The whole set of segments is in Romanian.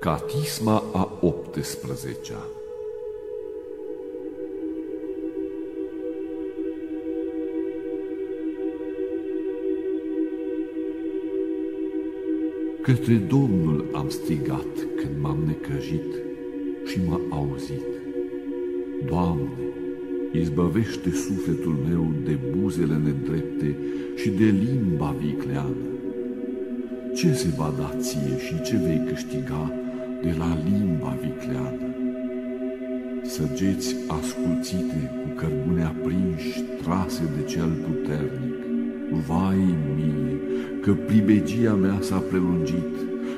Catisma a 18-a. Către Domnul am strigat când m-am necăjit și m-a auzit. Doamne, izbăvește sufletul meu de buzele nedrepte și de limba vicleană. Ce se va da ție și ce vei câștiga de la limba vicleană? Săgeți ascuțite cu cărbune aprinși, trase de cel puternic. Vai mie, că pribegia mea s-a prelungit,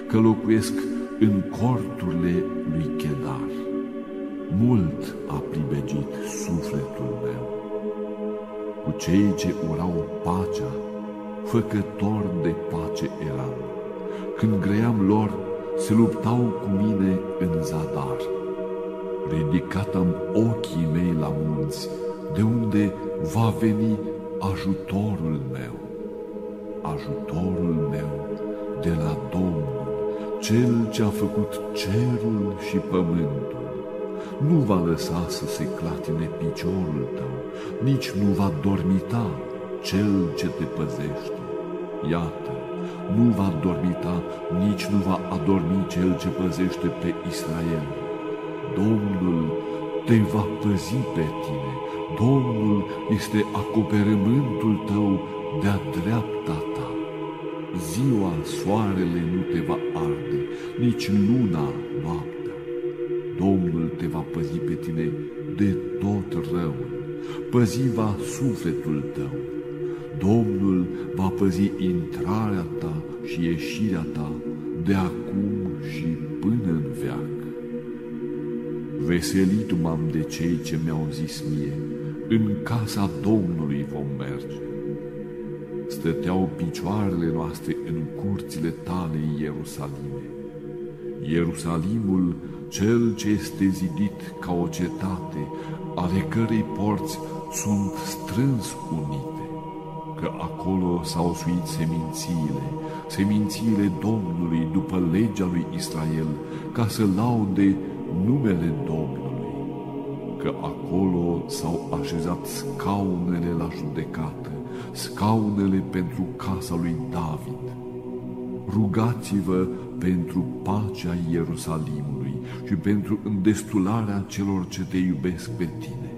că locuiesc în corturile lui Chedar. Mult a pribegit sufletul meu cu cei ce urau pacea, făcător de pace eram. Când gream lor, se luptau cu mine în zadar. Ridicat am ochii mei la munți, de unde va veni ajutorul meu. Ajutorul meu de la Domnul, Cel ce a făcut cerul și pământul. Nu va lăsa să se clatine piciorul tău, nici nu va dormita Cel ce te păzește. Iată, nu va dormita, nici nu va adormi Cel ce păzește pe Israel. Domnul te va păzi pe tine. Domnul este acoperământul tău de-a dreapta ta. Ziua, soarele nu te va arde, nici luna, noaptea. Domnul te va păzi pe tine de tot răul. Păzi va sufletul tău. Domnul va păzi intrarea ta și ieșirea ta de acum și până în veac. Veselit m-am de cei ce mi-au zis mie, în casa Domnului vom merge. Stăteau picioarele noastre în curțile tale, Ierusalime. Ierusalimul, cel ce este zidit ca o cetate, ale cărei porți sunt strâns unite, că acolo s-au suit semințiile Domnului după legea lui Israel, ca să laude numele Domnului, că acolo s-au așezat scaunele la judecată, scaunele pentru casa lui David. Rugați-vă pentru pacea Ierusalimului și pentru îndestularea celor ce te iubesc pe tine.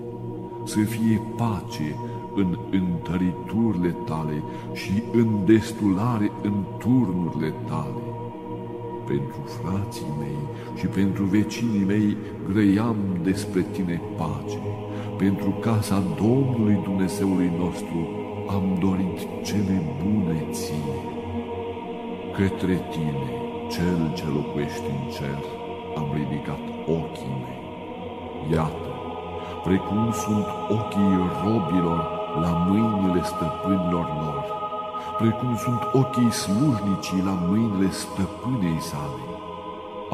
Să fie pace în întăriturile tale și îndestulare în turnurile tale. Pentru frații mei și pentru vecinii mei grăiam despre tine pace. Pentru casa Domnului Dumnezeului nostru am dorit cele bune ție. Către tine, cel ce locuiești în cer, am ridicat ochii mei. Iată, precum sunt ochii robilor la mâinile stăpânilor lor, precum sunt ochii slujnicii la mâinile stăpânei sale,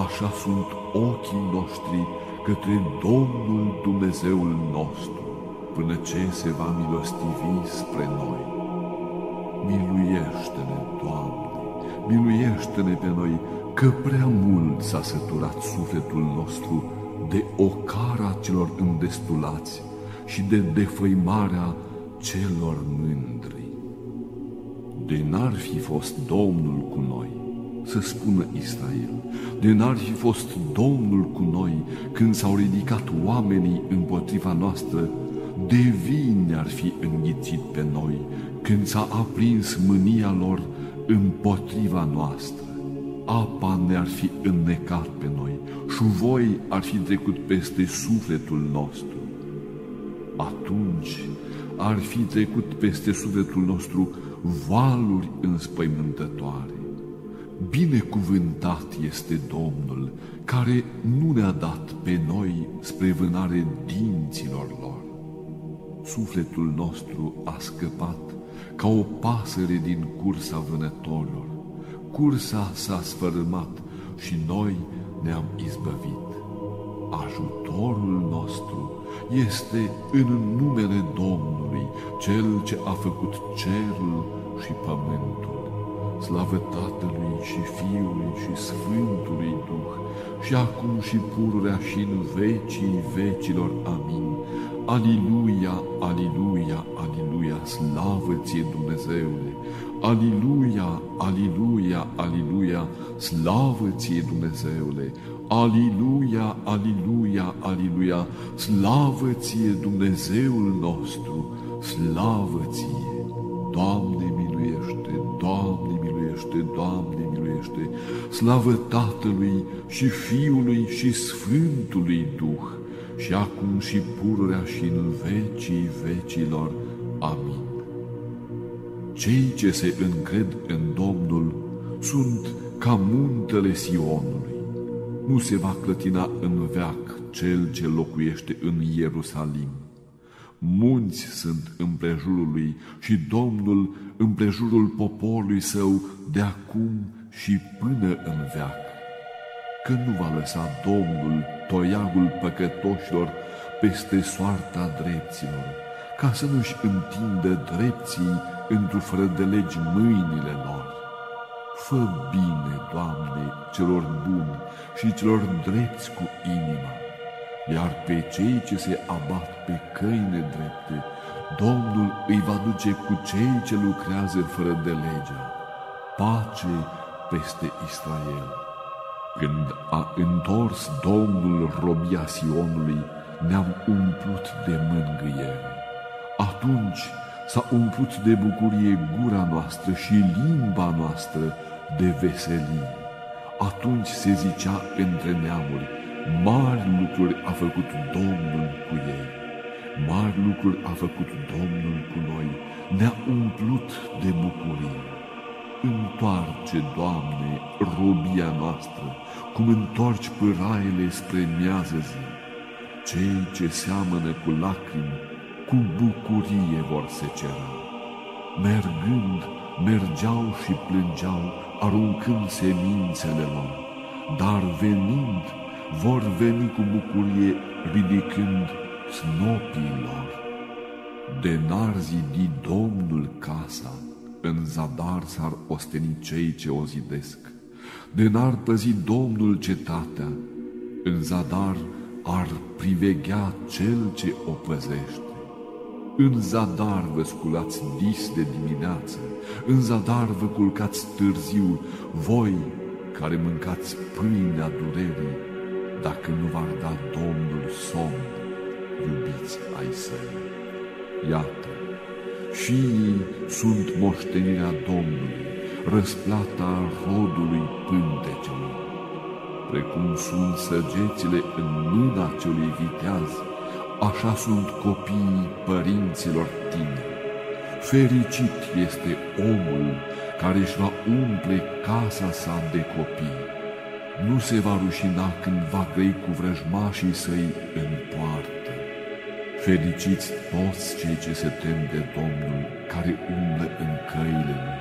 așa sunt ochii noștri către Domnul Dumnezeul nostru, până ce se va milostivi spre noi. Miluiește-ne, Doamne, miluiește-ne pe noi, că prea mult s-a săturat sufletul nostru de ocara celor îndestulați și de defăimarea celor mândri. De n-ar fi fost Domnul cu noi, să spună Israel, de n-ar fi fost Domnul cu noi când s-au ridicat oamenii împotriva noastră, de vii ne-ar fi înghițit pe noi când s-a aprins mânia lor împotriva noastră. Apa ne-ar fi înnecat pe noi și voi ar fi trecut peste sufletul nostru. Atunci ar fi trecut peste sufletul nostru valuri înspăimântătoare. Binecuvântat este Domnul, care nu ne-a dat pe noi spre vânare dinților lor. Sufletul nostru a scăpat ca o pasăre din cursa vânătorilor. Cursa s-a sfărâmat și noi ne-am izbăvit. Ajutorul nostru este în numele Domnului, Cel ce a făcut cerul și pământul. Slavă Tatălui și Fiului și Sfântului Duh, și acum și pururea și în vecii vecilor. Amin. Aliluia, aliluia, aliluia, slavă ție, Dumnezeule! Aliluia, aliluia, aliluia, slavă ție, Dumnezeule! Aliluia, aliluia, aliluia, slavă ție, Dumnezeul nostru! Slavă ție! Doamne miluiește, Doamne miluiește, Doamne miluiește! Slavă Tatălui și Fiului și Sfântului Duh! Și acum și pururea și în vecii vecilor. Amin. Cei ce se încred în Domnul sunt ca muntele Sionului. Nu se va clătina în veac cel ce locuiește în Ierusalim. Munți sunt împrejurul lui și Domnul împrejurul poporului său de acum și până în veac. Că nu va lăsa Domnul toiagul păcătoșilor peste soarta drepților, ca să nu-și întindă drepții într-o fără de legi mâinile lor. Fă bine, Doamne, celor buni și celor drepți cu inima, iar pe cei ce se abat pe căi nedrepte, Domnul îi va duce cu cei ce lucrează fără de legea. Pace peste Israel! Când a întors Domnul robia Sionului, ne-am umplut de mângâiere. Atunci s-a umplut de bucurie gura noastră și limba noastră de veselie. Atunci se zicea între neamuri: mari lucruri a făcut Domnul cu ei. Mari lucruri a făcut Domnul cu noi, ne-a umplut de bucurie. Întoarce, Doamne, robia noastră, cum întorci pâraiele spre miază zi. Cei ce seamănă cu lacrimi, cu bucurie vor secera. Mergând, mergeau și plângeau, aruncând semințele lor, dar venind, vor veni cu bucurie, ridicând snopii lor. De n-ar zidi Domnul casa, în zadar s-ar osteni cei ce o zidesc. De n-ar păzi Domnul cetatea, în zadar ar priveghea cel ce o păzește. În zadar vă sculați dis de dimineață, în zadar vă culcați târziu, voi care mâncați pâinea durerii, dacă nu v-ar da Domnul somn, iubiți ai săi. Iată, fiii sunt moștenirea Domnului, răsplata rodului pântecelui. Precum sunt săgețile în mâna celui viteaz, așa sunt copiii părinților tineri. Fericit este omul care își va umple casa sa de copii. Nu se va rușina când va grăi cu vrăjmașii săi în poartă. Fericiți toți cei ce se tem de Domnul, care umblă în căile lui.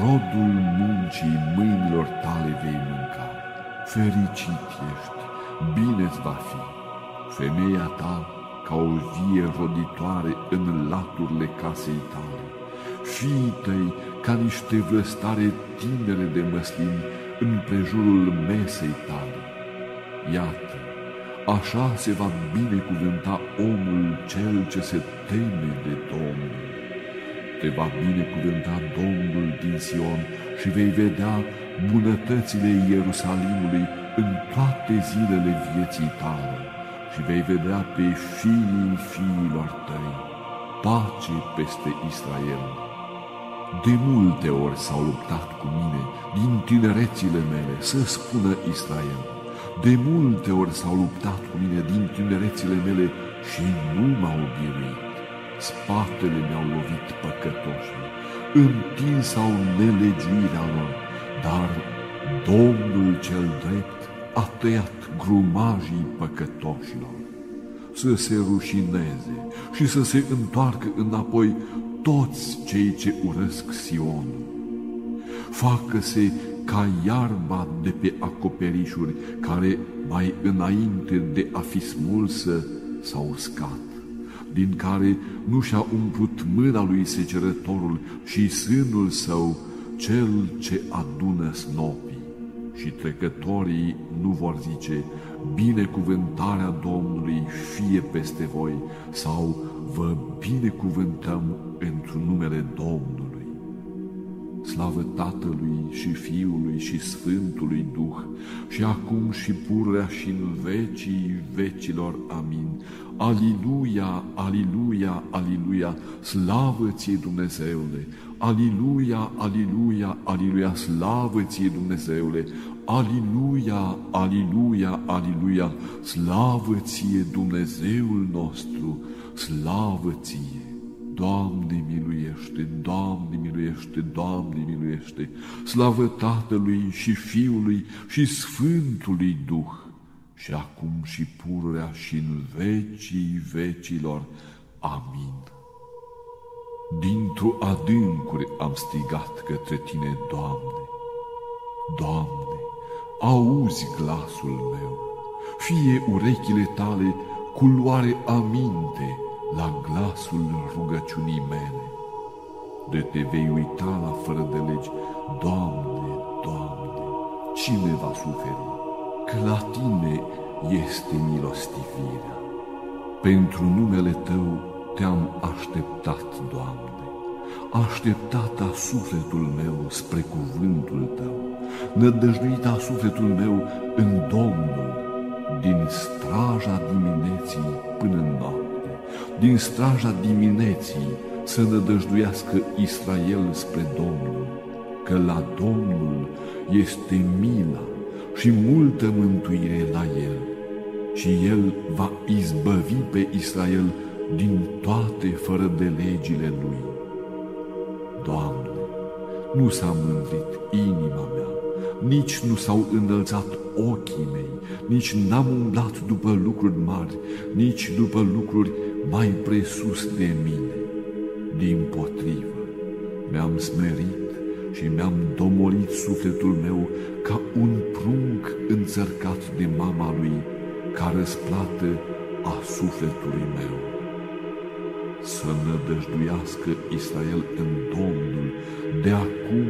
Rodul muncii mâinilor tale vei mânca. Fericit ești, bine-ți va fi. Femeia ta ca o vie roditoare în laturile casei tale. Fiii tăi ca niște vlăstare tinere de măslini în prejurul mesei tale. Iată, așa se va binecuvânta omul cel ce se teme de Domnul. Te va binecuvânta Domnul din Sion și vei vedea bunătățile Ierusalimului în toate zilele vieții tale și vei vedea pe fiii fiilor tăi. Pace peste Israel! De multe ori s-au luptat cu mine din tinerețile mele să spună Israel. De multe ori s-au luptat cu mine din tinerețile mele și nu m-au biruit. Spatele mi-au lovit păcătoșii, întinsau nelegiuirea lor, dar Domnul cel drept a tăiat grumajii păcătoșilor. Să se rușineze și să se întoarcă înapoi toți cei ce urăsc Sionul. Facă-se ca iarba de pe acoperișuri, care mai înainte de a fi smulsă s-a uscat, din care nu și-a umplut mâna lui secerătorul și sânul său, cel ce adună snopii, și trecătorii nu vor zice, binecuvântarea Domnului fie peste voi, sau vă binecuvântăm într-un numele Domnului. Slavă Tatălui și Fiului și Sfântului Duh, și acum și pururea și în vecii vecilor. Amin. Aliluia, aliluia, aliluia, slavă ție Dumnezeule! Aliluia, aliluia, aliluia, slavă ție Dumnezeule! Aliluia, aliluia, aliluia, slavă ție Dumnezeul nostru, slavă ție! Doamne miluiește, Doamne miluiește, Doamne miluiește, slavă Tatălui și Fiului și Sfântului Duh, și acum și pururea și în vecii vecilor. Amin. Dintr-o adâncuri am strigat către Tine, Doamne. Doamne, auzi glasul meu, fie urechile Tale cu luare aminte la glasul rugăciunii mele. De Te vei uita la fără de legi, Doamne, Doamne, cine va suferi? Că la Tine este milostivirea. Pentru numele Tău Te-am așteptat, Doamne, așteptat a sufletul meu spre cuvântul Tău, nădăjduit a sufletul meu în Domnul, din straja dimineții până în noapte, din straja dimineții să nădăjduiască Israel spre Domnul, că la Domnul este mila și multă mântuire la El, și El va izbăvi pe Israel din toate fără de legile Lui. Doamne, nu s-a mândrit inima mea, nici nu s-au înălțat ochii mei, nici n-am umblat după lucruri mari, nici după lucruri mai presus de mine. Dimpotrivă, mi-am smerit și mi-am domolit sufletul meu ca un prunc înțărcat de mama lui, ca răsplată a sufletului meu. Să nădăjduiască Israel în Domnul de acum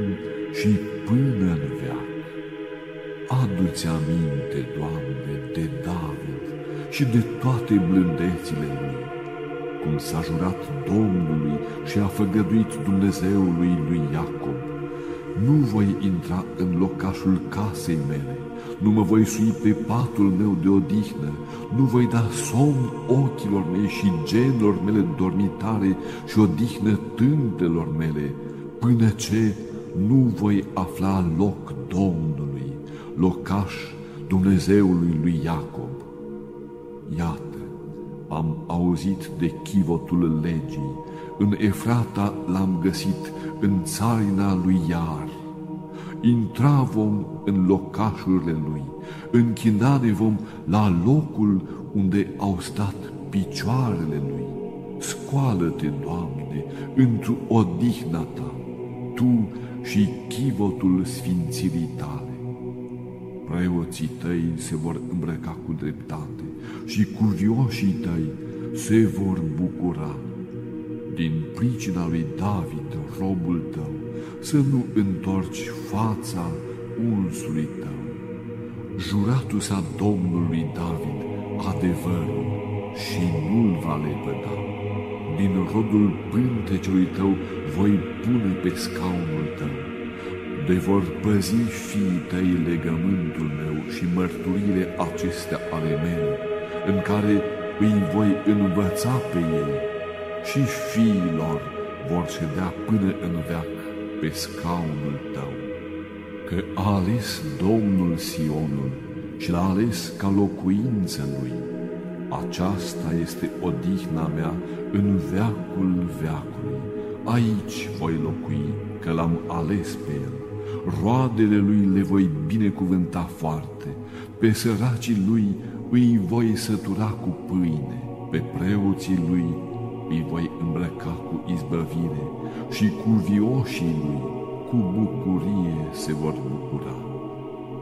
și până în veac. Adu-ți aminte, Doamne, de David și de toate blândețile lui, cum s-a jurat Domnului și a făgăduit Dumnezeului lui Iacob. Nu voi intra în locașul casei mele, nu mă voi sui pe patul meu de odihnă, nu voi da somn ochilor mei și genelor mele dormitare și odihnă tântelor mele, până ce nu voi afla loc Domnului, locaș Dumnezeului lui Iacob. Iată, am auzit de chivotul legii, în Efrata l-am găsit, în țarina lui Iar. Intra vom în locașurile lui, închinare vom la locul unde au stat picioarele lui. Scoală-te, Doamne, într-o odihna Ta, Tu și chivotul sfințirii Tale. Preoții Tăi se vor îmbrăca cu dreptate și cuvioșii Tăi se vor bucura. Din pricina lui David, robul Tău, să nu întorci fața unsului Tău. Juratul s-a Domnului David adevărul și nu-l va lepăda. Din rodul pântecelui Tău voi pune pe scaunul Tău. De vor păzi fiii Tăi legământul meu și mărturile acestea ale mele, în care îi voi învăța pe ei, și fiilor vor ședea până în veac pe scaunul Tău. Că a ales Domnul Sionul și l-a ales ca locuință lui. Aceasta este odihna mea în veacul veacului. Aici voi locui, că l-am ales pe El. Roadele lui le voi binecuvânta foarte. Pe săracii lui îi voi sătura cu pâine. Pe preoții lui îi voi îmbrăca cu izbăvire și cu vioșii lui cu bucurie se vor bucura.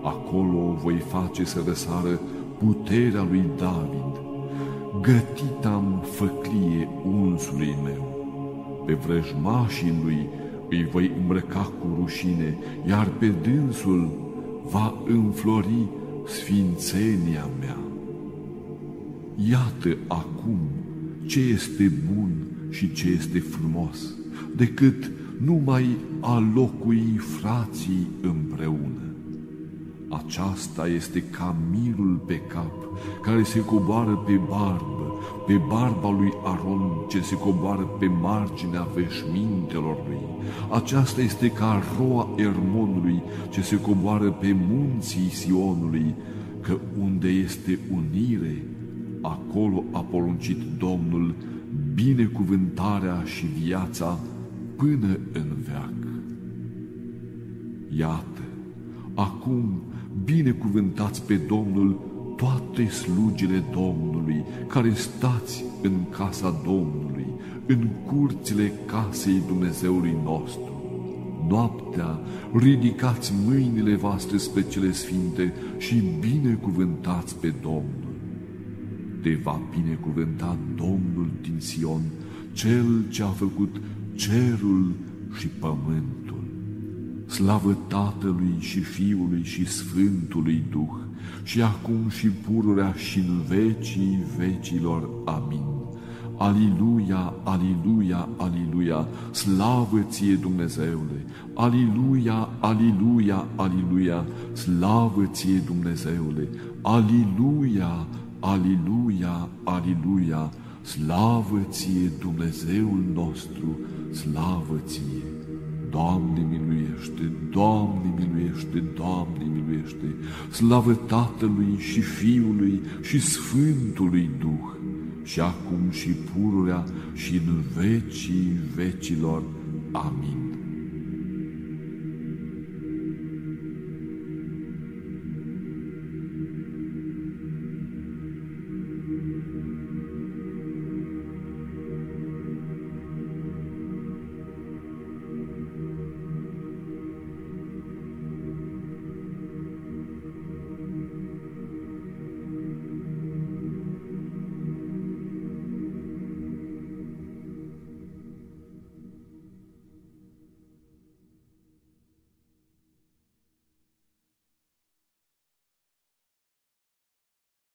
Acolo voi face să răsară puterea lui David. Gătit am făclie unsului meu. Pe vrăjmașii lui îi voi îmbrăca cu rușine, iar pe dânsul va înflori sfințenia mea. Iată acum ce este bun și ce este frumos, decât numai a locui frații împreună. Aceasta este ca mirul pe cap, care se coboară pe barbă, pe barba lui Aron, ce se coboară pe marginea veșmintelor lui. Aceasta este ca roa Ermonului, ce se coboară pe munții Sionului, că unde este unire, acolo a poruncit Domnul binecuvântarea și viața până în veac. Iată, acum binecuvântați pe Domnul toate slugile Domnului, care stați în casa Domnului, în curțile casei Dumnezeului nostru. Noaptea ridicați mâinile voastre spre cele sfinte și binecuvântați pe Domnul. Te va binecuvânta Domnul din Sion, Cel ce a făcut cerul și pământul. Slavă Tatălui și Fiului și Sfântului Duh, și acum și pururea și în vecii vecilor. Amin. Aliluia, aliluia, aliluia, slavă ție, Dumnezeule! Aliluia, aliluia, aliluia, slavă ție, Dumnezeule! Aliluia, aliluia, aliluia, slavă ție, Dumnezeul nostru, slavă ție! Doamne miluiește, Doamne miluiește, Doamne miluiește, slavă Tatălui și Fiului și Sfântului Duh, și acum și pururea și în vecii vecilor. Amin.